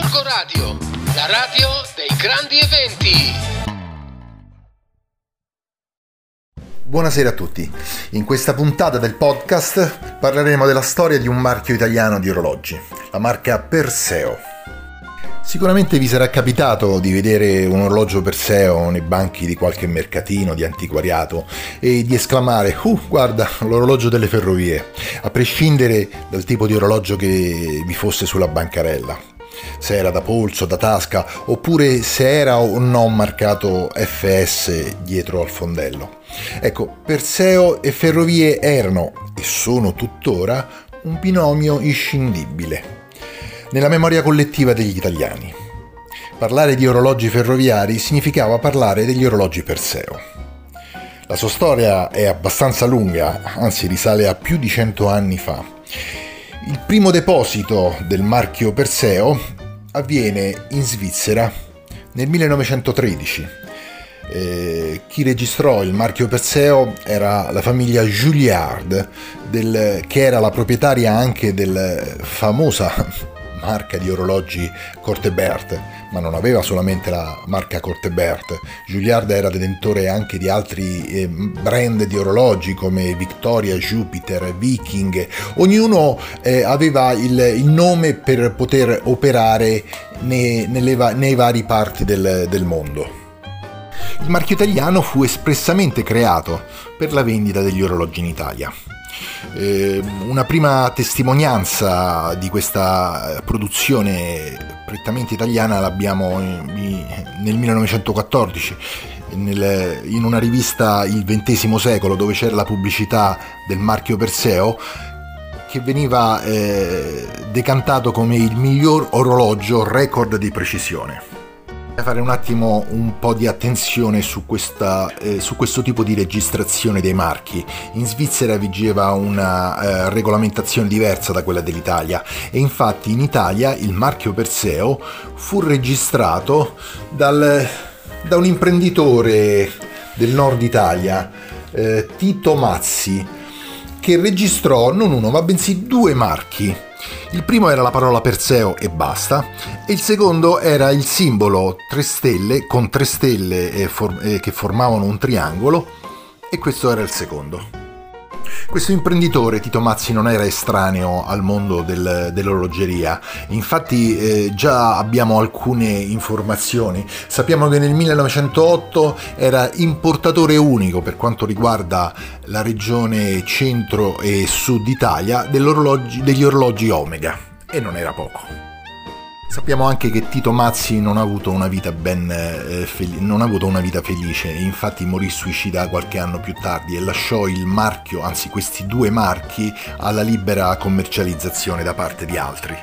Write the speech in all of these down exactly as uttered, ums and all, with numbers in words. Corgo Radio, la radio dei grandi eventi. Buonasera a tutti. In questa puntata del podcast parleremo della storia di un marchio italiano di orologi, la marca Perseo. Sicuramente vi sarà capitato di vedere un orologio Perseo nei banchi di qualche mercatino di antiquariato e di esclamare «Uh, guarda, l'orologio delle ferrovie», a prescindere dal tipo di orologio che vi fosse sulla bancarella. Se era da polso, da tasca, oppure se era o no marcato F S dietro al fondello. Ecco, Perseo e Ferrovie erano, e sono tuttora, un binomio inscindibile nella memoria collettiva degli italiani. Parlare di orologi ferroviari significava parlare degli orologi Perseo. La sua storia è abbastanza lunga, anzi risale a più di cento anni fa. Il primo deposito del marchio Perseo avviene in Svizzera nel millenovecentotredici. Eh, chi registrò il marchio Perseo era la famiglia Julliard, del, che era la proprietaria anche della famosa marca di orologi Cortebert, ma non aveva solamente la marca Cortebert. Julliard era detentore anche di altri eh, brand di orologi come Victoria, Jupiter, Viking. Ognuno eh, aveva il, il nome per poter operare nei, nelle, nei vari parti del, del mondo. Il marchio italiano fu espressamente creato per la vendita degli orologi in Italia. Eh, una prima testimonianza di questa produzione prettamente italiana l'abbiamo nel millenovecentoquattordici, nel, in una rivista Il ventesimo secolo, dove c'era la pubblicità del marchio Perseo, che veniva eh, decantato come il miglior orologio record di precisione. Fare un attimo un po' di attenzione su, questa, eh, su questo tipo di registrazione dei marchi. In Svizzera vigeva una eh, regolamentazione diversa da quella dell'Italia, e infatti in Italia il marchio Perseo fu registrato dal, da un imprenditore del nord Italia, eh, Tito Mazzi, che registrò non uno ma bensì due marchi. Il primo era la parola Perseo e basta, e il secondo era il simbolo tre stelle con tre stelle eh, for- eh, che formavano un triangolo, e questo era il secondo. Questo imprenditore, Tito Mazzi, non era estraneo al mondo del, dell'orologeria. Infatti eh, già abbiamo alcune informazioni. Sappiamo che nel millenovecentootto era importatore unico per quanto riguarda la regione centro e sud Italia dell'orologi, degli orologi Omega, e non era poco. Sappiamo anche che Tito Mazzi non ha avuto una vita ben eh, fel- non ha avuto una vita felice, infatti morì suicida qualche anno più tardi e lasciò il marchio, anzi questi due marchi, alla libera commercializzazione da parte di altri.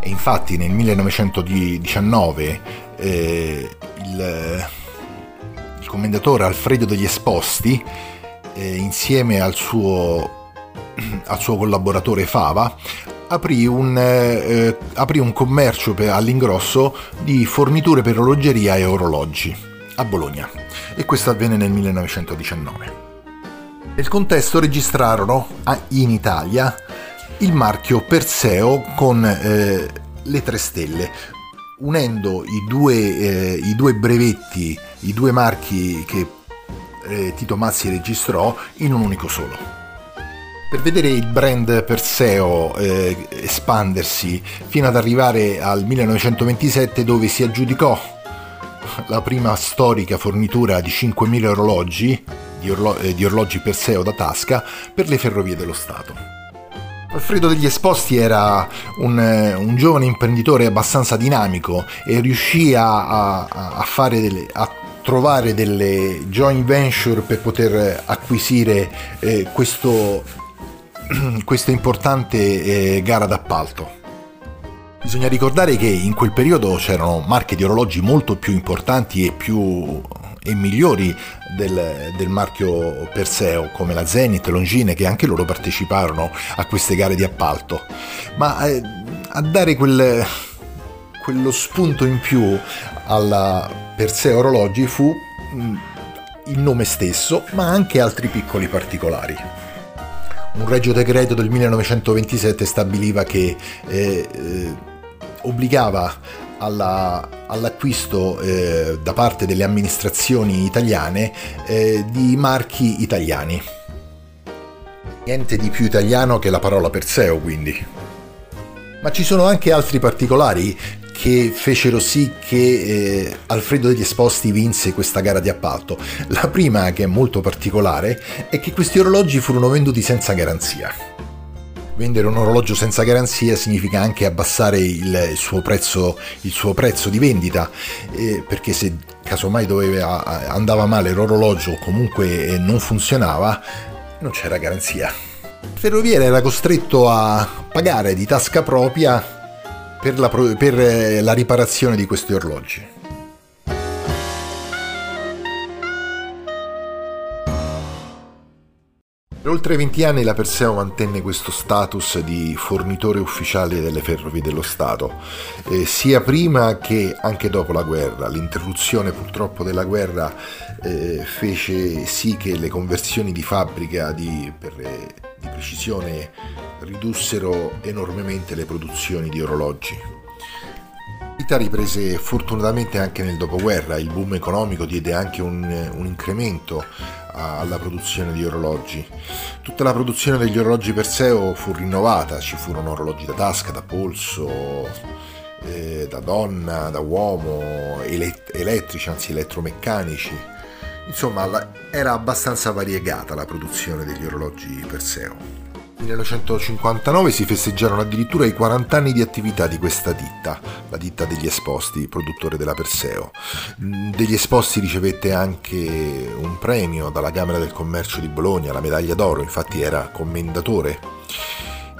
E infatti nel millenovecentodiciannove eh, il, il commendatore Alfredo degli Esposti, eh, insieme al suo, al suo collaboratore Fava, Aprì un, eh, aprì un commercio per, all'ingrosso di forniture per orologeria e orologi a Bologna, e questo avvenne nel millenovecentodiciannove. Nel contesto registrarono a, in Italia il marchio Perseo con eh, le tre stelle, unendo i due, eh, i due brevetti, i due marchi che eh, Tito Mazzi registrò in un unico solo. Per vedere il brand Perseo eh, espandersi fino ad arrivare al millenovecentoventisette, dove si aggiudicò la prima storica fornitura di cinquemila orologi, di, orlo- eh, di orologi Perseo da tasca, per le Ferrovie dello Stato. Alfredo degli Esposti era un, eh, un giovane imprenditore abbastanza dinamico, e riuscì a, a, a fare delle... A trovare delle joint venture per poter acquisire eh, questo questa importante eh, gara d'appalto. Bisogna ricordare che in quel periodo c'erano marche di orologi molto più importanti e più e migliori del, del marchio Perseo, come la Zenith, Longines, che anche loro parteciparono a queste gare di appalto. Ma eh, a dare quel quello spunto in più alla Perseo orologi fu mh, il nome stesso, ma anche altri piccoli particolari. Un Regio Decreto del millenovecentoventisette stabiliva che eh, eh, obbligava alla, all'acquisto eh, da parte delle amministrazioni italiane eh, di marchi italiani. Niente di più italiano che la parola Perseo, quindi. Ma ci sono anche altri particolari che fecero sì che eh, Alfredo degli Esposti vinse questa gara di appalto. La prima, che è molto particolare, è che questi orologi furono venduti senza garanzia. Vendere un orologio senza garanzia significa anche abbassare il suo prezzo, il suo prezzo di vendita, eh, perché se casomai doveva, andava male l'orologio o comunque non funzionava, non c'era garanzia. Ferroviere era costretto a pagare di tasca propria per la, per la riparazione di questi orologi. Per oltre venti anni la Perseo mantenne questo status di fornitore ufficiale delle Ferrovie dello Stato, eh, sia prima che anche dopo la guerra. L'interruzione purtroppo della guerra eh, fece sì che le conversioni di fabbrica di, per, di precisione ridussero enormemente le produzioni di orologi. L'attività riprese fortunatamente anche nel dopoguerra. Il boom economico diede anche un, un incremento alla produzione di orologi. Tutta la produzione degli orologi Perseo fu rinnovata, ci furono orologi da tasca, da polso, eh, da donna, da uomo, elett- elettrici, anzi elettromeccanici. Insomma, la, era abbastanza variegata la produzione degli orologi Perseo. Nel millenovecentocinquantanove si festeggiarono addirittura i quaranta anni di attività di questa ditta, la ditta degli Esposti, produttore della Perseo. Degli Esposti ricevette anche un premio dalla Camera del Commercio di Bologna, la medaglia d'oro, infatti era commendatore,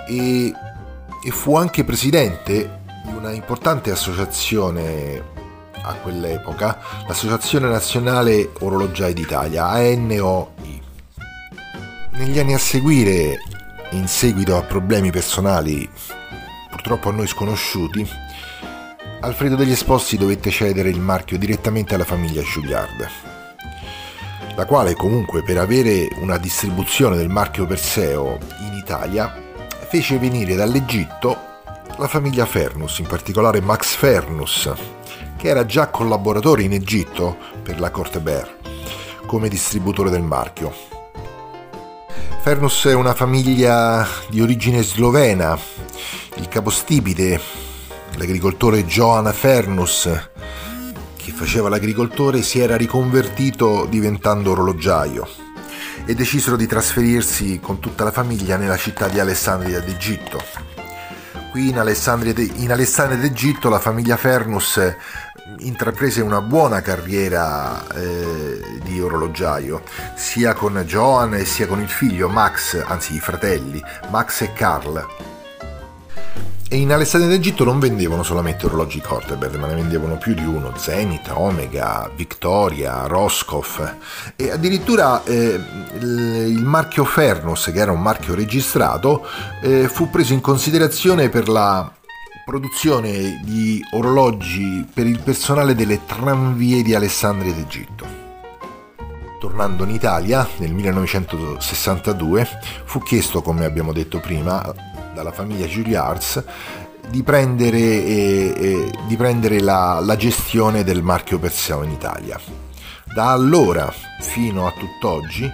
e, e fu anche presidente di una importante associazione a quell'epoca, l'Associazione Nazionale Orologiai d'Italia, A N O I. Negli anni a seguire, in seguito a problemi personali purtroppo a noi sconosciuti, Alfredo degli Esposti dovette cedere il marchio direttamente alla famiglia Julliard, la quale comunque, per avere una distribuzione del marchio Perseo in Italia, fece venire dall'Egitto la famiglia Fernus, in particolare Max Fernus, che era già collaboratore in Egitto per la Cortebert come distributore del marchio. Fernus è una famiglia di origine slovena. Il capostipite, l'agricoltore Johan Fernus, che faceva l'agricoltore, si era riconvertito diventando orologiaio e decisero di trasferirsi con tutta la famiglia nella città di Alessandria d'Egitto. Qui in Alessandria d'Egitto la famiglia Fernus intraprese una buona carriera eh, di orologiaio, sia con Johan sia con il figlio Max, anzi i fratelli Max e Carl. E in Alessandria d'Egitto non vendevano solamente orologi Cortebert, ma ne vendevano più di uno: Zenith, Omega, Victoria, Roskopf, e addirittura eh, il marchio Fernus, che era un marchio registrato, eh, fu preso in considerazione per la produzione di orologi per il personale delle tranvie di Alessandria d'Egitto. Tornando in Italia nel millenovecentosessantadue fu chiesto, come abbiamo detto prima, dalla famiglia Julliard di prendere, eh, eh, di prendere la, la gestione del marchio Perseo in Italia. Da allora fino a tutt'oggi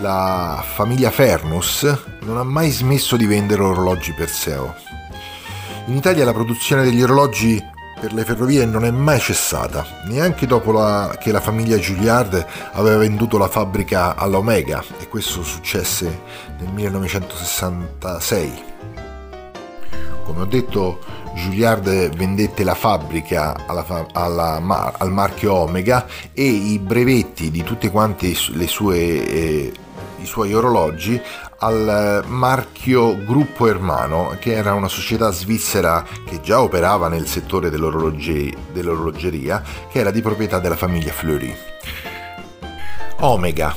la famiglia Fernus non ha mai smesso di vendere orologi Perseo. In Italia la produzione degli orologi per le ferrovie non è mai cessata, neanche dopo la, che la famiglia Julliard aveva venduto la fabbrica all'Omega, e questo successe nel millenovecentosessantasei. Come ho detto, Julliard vendette la fabbrica alla, alla, al marchio Omega e i brevetti di tutti quanti le sue, eh, i suoi orologi al marchio Gruppo Ermano, che era una società svizzera che già operava nel settore dell'orologeria, che era di proprietà della famiglia Fleury. Omega,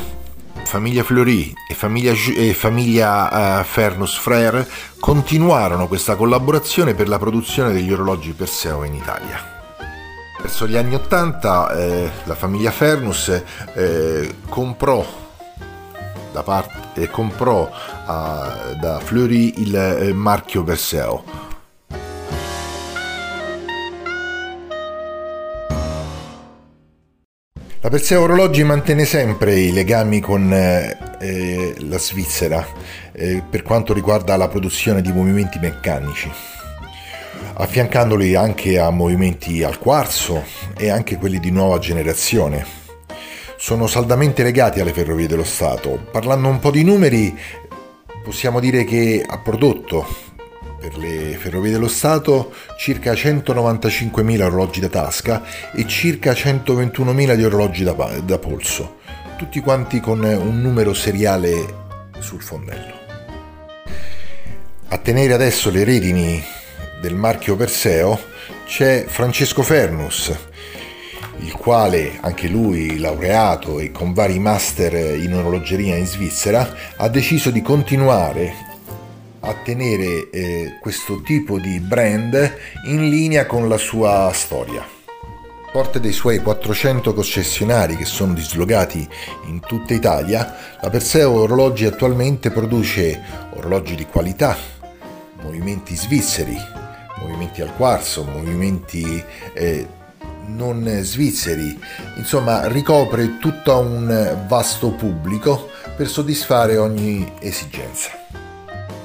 famiglia Fleury e famiglia, e famiglia uh, Fernus Frères continuarono questa collaborazione per la produzione degli orologi Perseo in Italia. Verso gli anni Ottanta eh, la famiglia Fernus eh, comprò da parte E comprò uh, da Fleury il eh, marchio Perseo. La Perseo Orologi mantenne sempre i legami con eh, la Svizzera eh, per quanto riguarda la produzione di movimenti meccanici, affiancandoli anche a movimenti al quarzo e anche quelli di nuova generazione. Sono saldamente legati alle Ferrovie dello Stato. Parlando un po' di numeri, possiamo dire che ha prodotto per le Ferrovie dello Stato circa centonovantacinquemila orologi da tasca e circa centoventunomila di orologi da, da polso, tutti quanti con un numero seriale sul fondello. A tenere adesso le redini del marchio Perseo c'è Francesco Fernus, il quale, anche lui laureato e con vari master in orologeria in Svizzera, ha deciso di continuare a tenere eh, questo tipo di brand in linea con la sua storia. Forte dei suoi quattrocento concessionari che sono dislocati in tutta Italia, la Perseo Orologi attualmente produce orologi di qualità, movimenti svizzeri, movimenti al quarzo, movimenti eh, non svizzeri, insomma ricopre tutto un vasto pubblico per soddisfare ogni esigenza.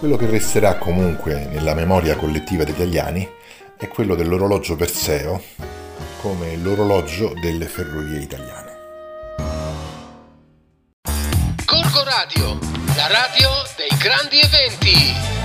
Quello che resterà comunque nella memoria collettiva degli italiani è quello dell'orologio Perseo come l'orologio delle ferrovie italiane. Corgo Radio, la radio dei grandi eventi.